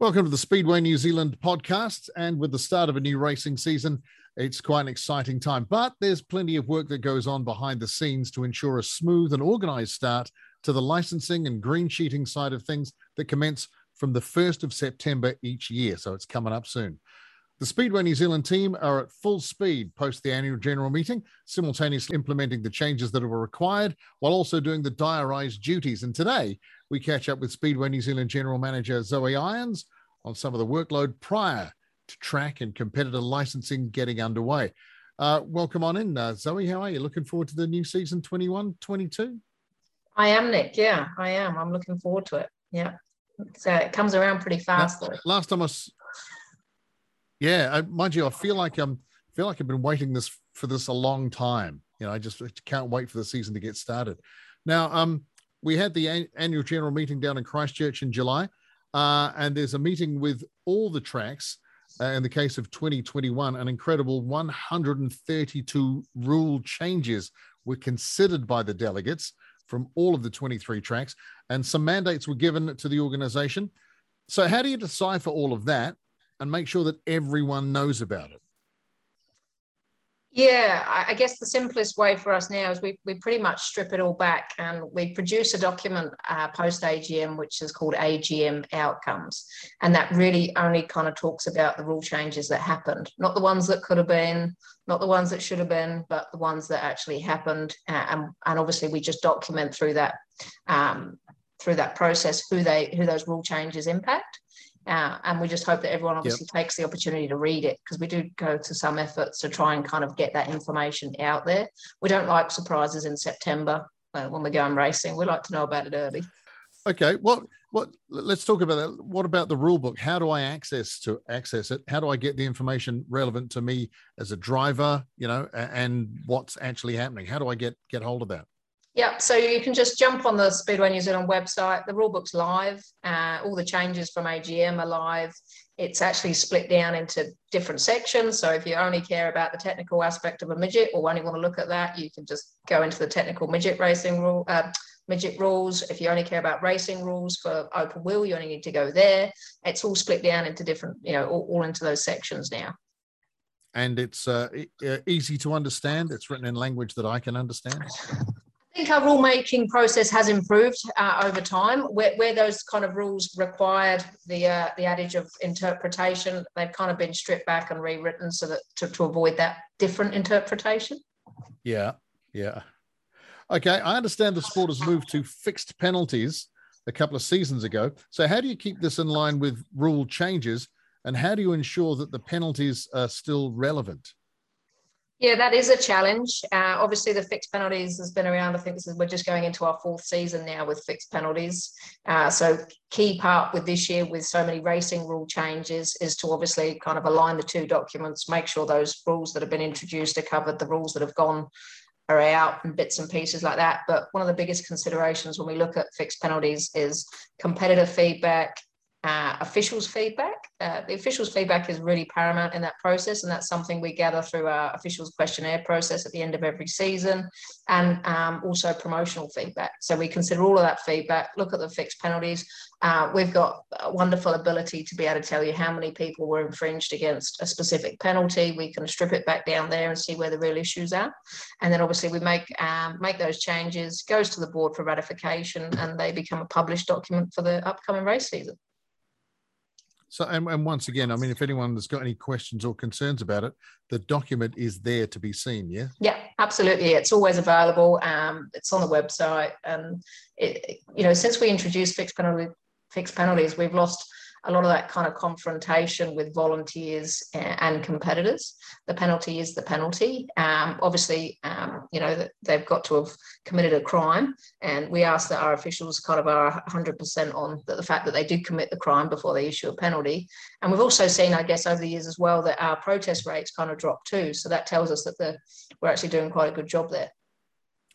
Welcome to the Speedway New Zealand podcast, and with the start of a new racing season, it's quite an exciting time, but there's plenty of work that goes on behind the scenes to ensure a smooth and organised start to the licensing and green sheeting side of things that commence from the 1st of September each year, so it's coming up soon. The Speedway New Zealand team are at full speed post the annual general meeting, simultaneously implementing the changes that were required while also doing the diarised duties. And today we catch up with Speedway New Zealand General Manager Zoe Irons on some of the workload prior to track and competitor licensing getting underway. Welcome on in, Zoe. How are you? Looking forward to the new season 21-22? I am, Nick. Yeah, I am. I'm looking forward to it. Yeah. So it comes around pretty fast, though. Last time Yeah, mind you, I feel like I've been waiting for this a long time. You know, I just can't wait for the season to get started. Now, we had the annual general meeting down in Christchurch in July, and there's a meeting with all the tracks. In the case of 2021, an incredible 132 rule changes were considered by the delegates from all of the 23 tracks, and some mandates were given to the organisation. So how do you decipher all of that and make sure that everyone knows about it? Yeah, I guess the simplest way for us now is we pretty much strip it all back, and we produce a document post-AGM, which is called AGM Outcomes. And that really only kind of talks about the rule changes that happened, not the ones that could have been, not the ones that should have been, but the ones that actually happened. And obviously we just document through that process who those rule changes impact. And we just hope that everyone obviously takes the opportunity to read it, because we do go to some efforts to try and kind of get that information out there. We don't like surprises in September when we're going racing. We like to know about it early. Okay, well, let's talk about that. What about the rule book? How do I access it? How do I get the information relevant to me as a driver, you know, and what's actually happening? How do I get hold of that? Yeah, so you can just jump on the Speedway New Zealand website. The rulebook's live. All the changes from AGM are live. It's actually split down into different sections. So if you only care about the technical aspect of a midget or only want to look at that, you can just go into the technical midget racing rule. Midget rules. If you only care about racing rules for open wheel, you only need to go there. It's all split down into different, you know, all into those sections now. And it's easy to understand. It's written in language that I can understand. I think our rulemaking process has improved over time. Where those kind of rules required the adage of interpretation, they've kind of been stripped back and rewritten so that to avoid that different interpretation. Yeah. Okay, I understand the sport has moved to fixed penalties a couple of seasons ago. So how do you keep this in line with rule changes, and how do you ensure that the penalties are still relevant? Yeah, that is a challenge. Obviously, the fixed penalties has been around. I think we're just going into our fourth season now with fixed penalties. So key part with this year with so many racing rule changes is to obviously kind of align the two documents, make sure those rules that have been introduced are covered, the rules that have gone are out, and bits and pieces like that. But one of the biggest considerations when we look at fixed penalties is competitor feedback, officials' feedback. The officials' feedback is really paramount in that process, and that's something we gather through our officials' questionnaire process at the end of every season, and also promotional feedback. So we consider all of that feedback, look at the fixed penalties. We've got a wonderful ability to be able to tell you how many people were infringed against a specific penalty. We can strip it back down there and see where the real issues are. And then obviously we make those changes, goes to the board for ratification, and they become a published document for the upcoming race season. So, and once again, I mean, if anyone has got any questions or concerns about it, the document is there to be seen, yeah? Yeah, absolutely. It's always available. It's on the website. Since we introduced fixed penalties, we've lost a lot of that kind of confrontation with volunteers and competitors. The penalty is the penalty. They've got to have committed a crime, and we ask that our officials kind of are 100% on the fact that they did commit the crime before they issue a penalty. And we've also seen, I guess, over the years as well, that our protest rates kind of drop too. So that tells us that we're actually doing quite a good job there.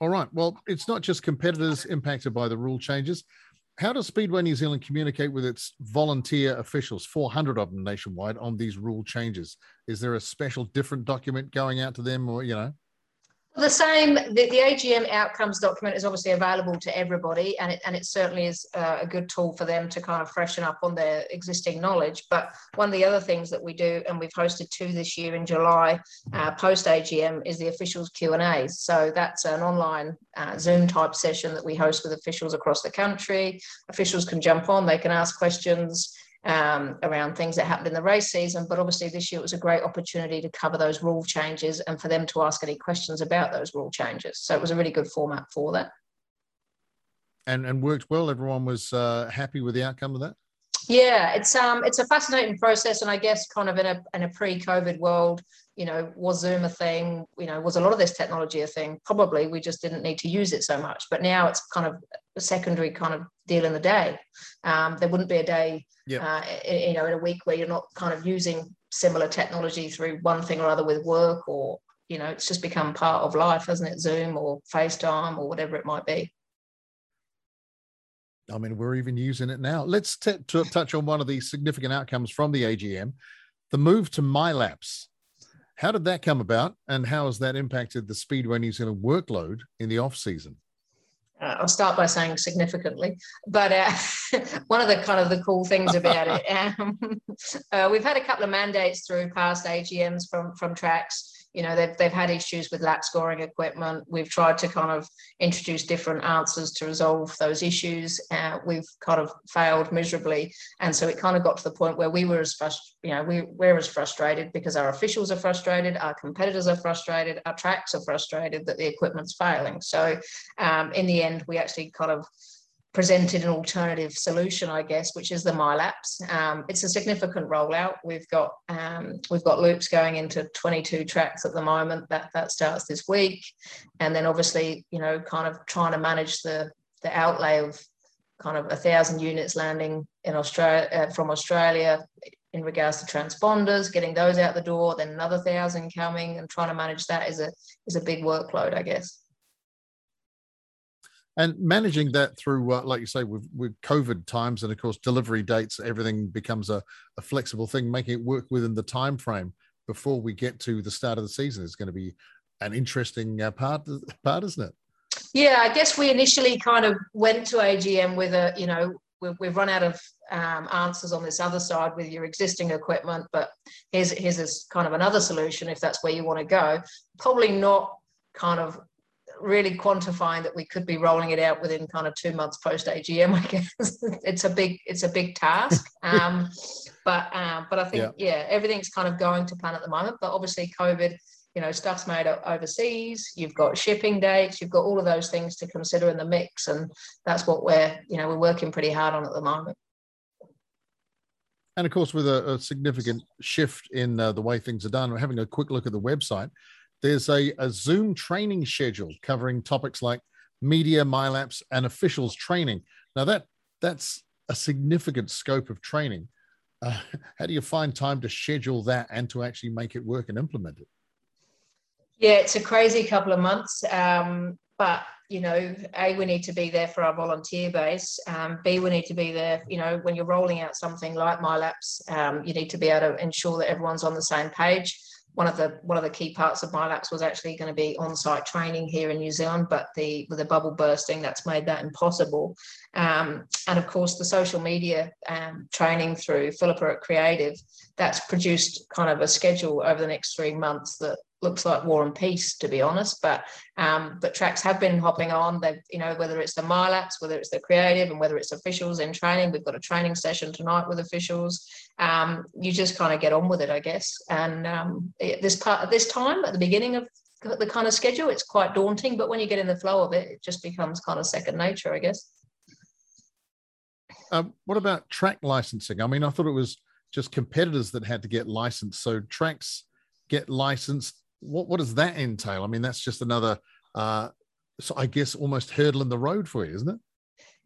All right. Well, it's not just competitors impacted by the rule changes. How does Speedway New Zealand communicate with its volunteer officials, 400 of them nationwide, on these rule changes? Is there a special different document going out to them, or, you know? The same, the AGM outcomes document is obviously available to everybody, and it certainly is a good tool for them to kind of freshen up on their existing knowledge. But one of the other things that we do, and we've hosted two this year in July, post AGM, is the officials Q&As. So that's an online Zoom type session that we host with officials across the country. Officials can jump on, they can ask questions around things that happened in the race season, but obviously this year it was a great opportunity to cover those rule changes and for them to ask any questions about those rule changes. So it was a really good format for that. And worked well. Everyone was happy with the outcome of that? Yeah, it's a fascinating process, and I guess kind of in a pre-COVID world, you know, was Zoom a thing? You know, was a lot of this technology a thing? Probably, we just didn't need to use it so much. But now it's kind of a secondary kind of deal in the day. There wouldn't be a day, yep, you know, in a week where you're not kind of using similar technology through one thing or other with work, or, you know, it's just become part of life, hasn't it? Zoom or FaceTime or whatever it might be. I mean, we're even using it now. Let's touch on one of the significant outcomes from the AGM, the move to MyLaps. How did that come about, and how has that impacted the Speedway New Zealand workload in the off-season? I'll start by saying significantly, but one of the kind of the cool things about it, we've had a couple of mandates through past AGMs from tracks. You know, they've had issues with lap scoring equipment. We've tried to kind of introduce different answers to resolve those issues. We've kind of failed miserably. And so it kind of got to the point where we were as frustrated because our officials are frustrated, our competitors are frustrated, our tracks are frustrated that the equipment's failing. So in the end, we actually kind of presented an alternative solution, I guess, which is the MyLaps. It's a significant rollout. We've got loops going into 22 tracks at the moment. That starts this week, and then obviously, you know, kind of trying to manage the outlay of kind of 1,000 units landing in Australia from Australia in regards to transponders, getting those out the door, then another 1,000 coming, and trying to manage that is a big workload, I guess. And managing that through, like you say, with COVID times and, of course, delivery dates, everything becomes a flexible thing. Making it work within the time frame before we get to the start of the season is going to be an interesting part, isn't it? Yeah, I guess we initially kind of went to AGM with a, you know, we've run out of answers on this other side with your existing equipment, but here's kind of another solution if that's where you want to go. Probably not kind of really quantifying that we could be rolling it out within kind of 2 months post AGM, I guess. it's a big task. But I think, yeah, everything's kind of going to plan at the moment, but obviously COVID, you know, stuff's made overseas, you've got shipping dates, you've got all of those things to consider in the mix. And that's what we're working pretty hard on at the moment. And of course, with a significant shift in the way things are done, we're having a quick look at the website. There's a Zoom training schedule covering topics like media, MyLaps, and officials training. Now, that's a significant scope of training. How do you find time to schedule that and to actually make it work and implement it? Yeah, it's a crazy couple of months. But, you know, A, we need to be there for our volunteer base. B, we need to be there, you know, when you're rolling out something like MyLaps, you need to be able to ensure that everyone's on the same page. One of the key parts of MyLaps was actually going to be on-site training here in New Zealand, but with the bubble bursting, that's made that impossible. And of course, the social media training through Philippa at Creative, that's produced kind of a schedule over the next 3 months that looks like War and Peace, to be honest. But tracks have been hopping on. They've, you know, whether it's the MyLaps, whether it's the Creative, and whether it's officials in training. We've got a training session tonight with officials. You just kind of get on with it, I guess. And this time at the beginning of the kind of schedule, it's quite daunting, but when you get in the flow of it, it just becomes kind of second nature, I guess. What about track licensing? I mean, I thought it was just competitors that had to get licensed. So tracks get licensed. What does that entail? I mean, that's just another, so I guess, almost hurdle in the road for you, isn't it?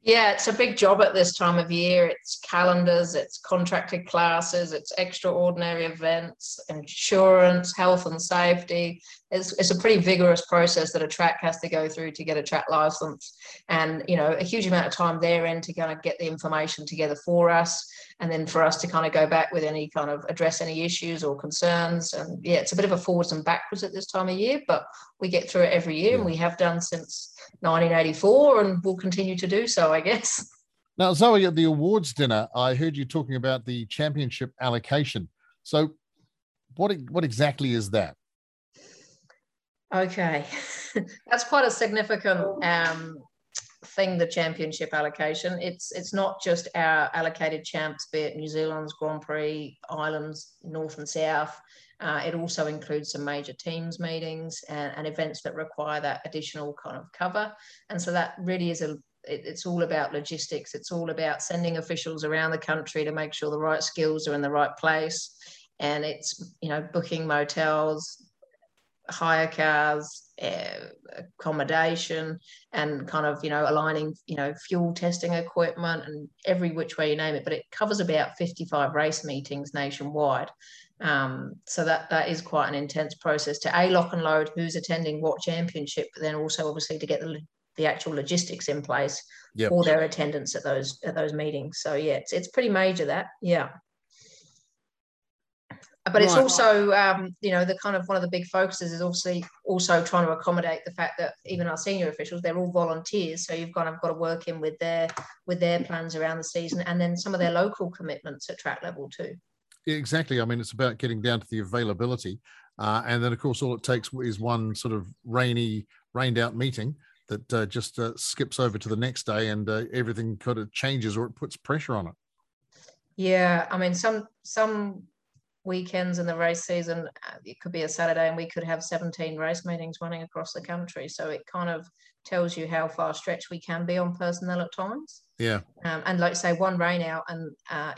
Yeah, it's a big job at this time of year. It's calendars, it's contracted classes, it's extraordinary events, insurance, health and safety. It's a pretty vigorous process that a track has to go through to get a track license. And, you know, a huge amount of time they're in to kind of get the information together for us. and then for us to kind of go back with any kind of address any issues or concerns. And yeah, it's a bit of a forwards and backwards at this time of year, but we get through it every year, and we have done since 1984 and will continue to do so, I guess. Now, Zoe, at the awards dinner, I heard you talking about the championship allocation. So what exactly is that? Okay, that's quite a significant thing, the championship allocation. It's not just our allocated champs, be it New Zealand's Grand Prix, Islands, North and South. It also includes some major teams meetings and events that require that additional kind of cover. And so that really is it's all about logistics. It's all about sending officials around the country to make sure the right skills are in the right place. And it's, you know, booking motels, hire cars, accommodation, and kind of, you know, aligning, you know, fuel testing equipment and every which way you name it. But it covers about 55 race meetings nationwide. So that is quite an intense process to lock and load who's attending what championship, but then also obviously to get the actual logistics in place for their attendance at those meetings. So yeah, it's pretty major, that. Yeah. But it's also, you know, the kind of one of the big focuses is obviously also trying to accommodate the fact that even our senior officials, they're all volunteers. So you've kind of got to work in with their plans around the season, and then some of their local commitments at track level too. Exactly. I mean, it's about getting down to the availability. And then, of course, all it takes is one sort of rained out meeting that just skips over to the next day, and everything kind of changes, or it puts pressure on it. Yeah. I mean, some weekends in the race season, it could be a Saturday and we could have 17 race meetings running across the country. So it kind of tells you how far stretched we can be on personnel at times. Yeah. And like say, one rain out and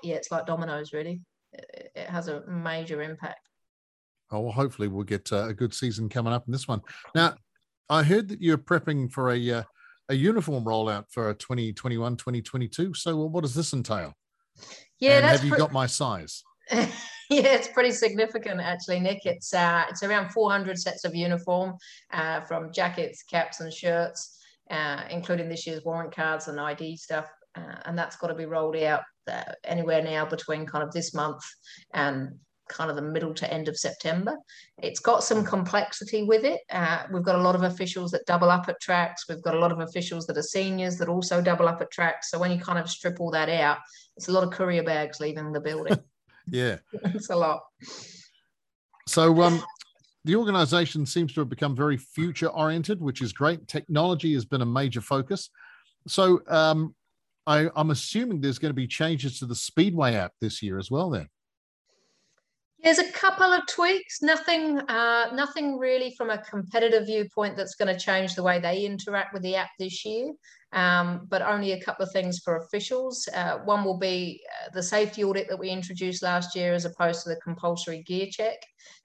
it's like dominoes, really. It has a major impact. Oh, well, hopefully we'll get a good season coming up in this one. Now, I heard that you're prepping for a uniform rollout for 2021, 2022. So what does this entail? Yeah. And have you got my size? Yeah, it's pretty significant, actually, Nick. It's around 400 sets of uniform, from jackets, caps and shirts, including this year's warrant cards and ID stuff. And that's got to be rolled out anywhere now between kind of this month and kind of the middle to end of September. It's got some complexity with it. We've got a lot of officials that double up at tracks. We've got a lot of officials that are seniors that also double up at tracks. So when you kind of strip all that out, it's a lot of courier bags leaving the building. Yeah. It's a lot. So the organisation seems to have become very future-oriented, which is great. Technology has been a major focus. So I'm assuming there's going to be changes to the Speedway app this year as well then. There's a couple of tweaks, nothing really from a competitive viewpoint that's going to change the way they interact with the app this year, but only a couple of things for officials. One will be the safety audit that we introduced last year as opposed to the compulsory gear check.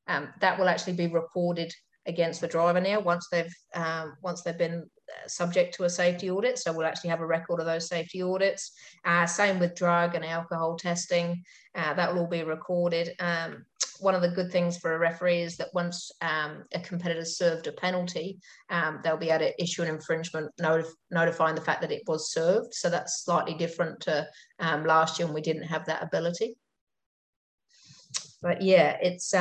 That will actually be reported against the driver now once they've been subject to a safety audit. So we'll actually have a record of those safety audits. Same with drug and alcohol testing. That will all be recorded. One of the good things for a referee is that once a competitor's served a penalty, they'll be able to issue an infringement notifying the fact that it was served. So that's slightly different to last year when we didn't have that ability. But yeah, it's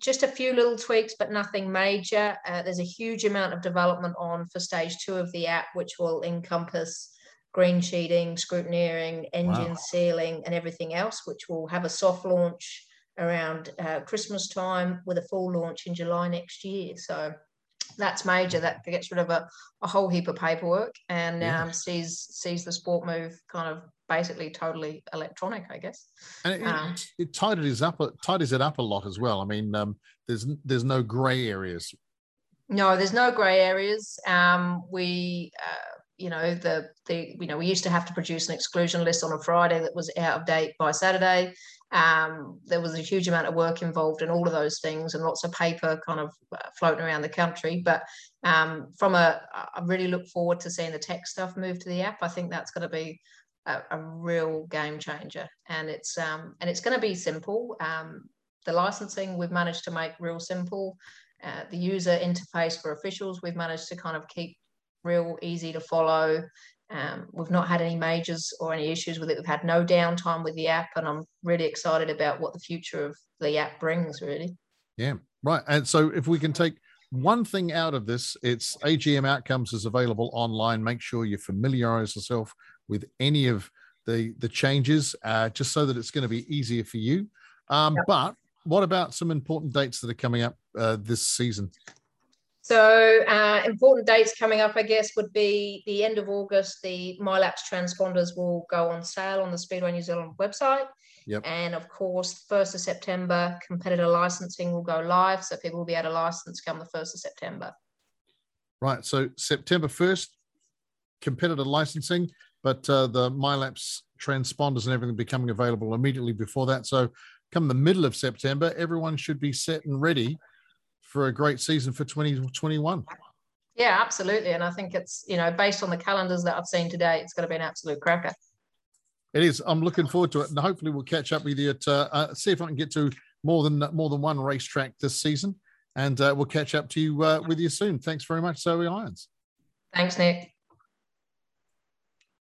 just a few little tweaks, but nothing major. There's a huge amount of development on for stage 2 of the app, which will encompass green sheeting, scrutineering, engine sealing, and everything else, which will have a soft launch around Christmas time with a full launch in July next year. So that's major. That gets rid of a whole heap of paperwork and sees the sport move kind of basically totally electronic, I guess. And it tidies it up a lot as well. I mean, there's no grey areas. No, there's no grey areas. We used to have to produce an exclusion list on a Friday that was out of date by Saturday. There was a huge amount of work involved in all of those things and lots of paper kind of floating around the country. But I really look forward to seeing the tech stuff move to the app. I think that's going to be a real game changer, and it's going to be simple. The licensing we've managed to make real simple. The user interface for officials we've managed to kind of keep real easy to follow. We've not had any majors or any issues with it. We've had no downtime with the app, and I'm really excited about what the future of the app brings, really. Yeah, right. And so if we can take one thing out of this, it's AGM Outcomes is available online. Make sure you familiarize yourself with any of the changes, just so that it's going to be easier for you. Yep. But what about some important dates that are coming up this season? So important dates coming up, I guess, would be the end of August, the MyLaps transponders will go on sale on the Speedway New Zealand website. Yep. And of course, 1st of September, competitor licensing will go live. So people will be able to license come the 1st of September. Right. So September 1st, competitor licensing, but the MyLaps transponders and everything becoming available immediately before that. So come the middle of September, everyone should be set and ready for a great season for 2021. Yeah, absolutely. And I think it's, you know, based on the calendars that I've seen today, it's going to be an absolute cracker. It is. I'm looking forward to it. And hopefully we'll catch up with you at, see if I can get to more than one racetrack this season. And we'll catch up to you with you soon. Thanks very much, Zoe Irons. Thanks, Nick.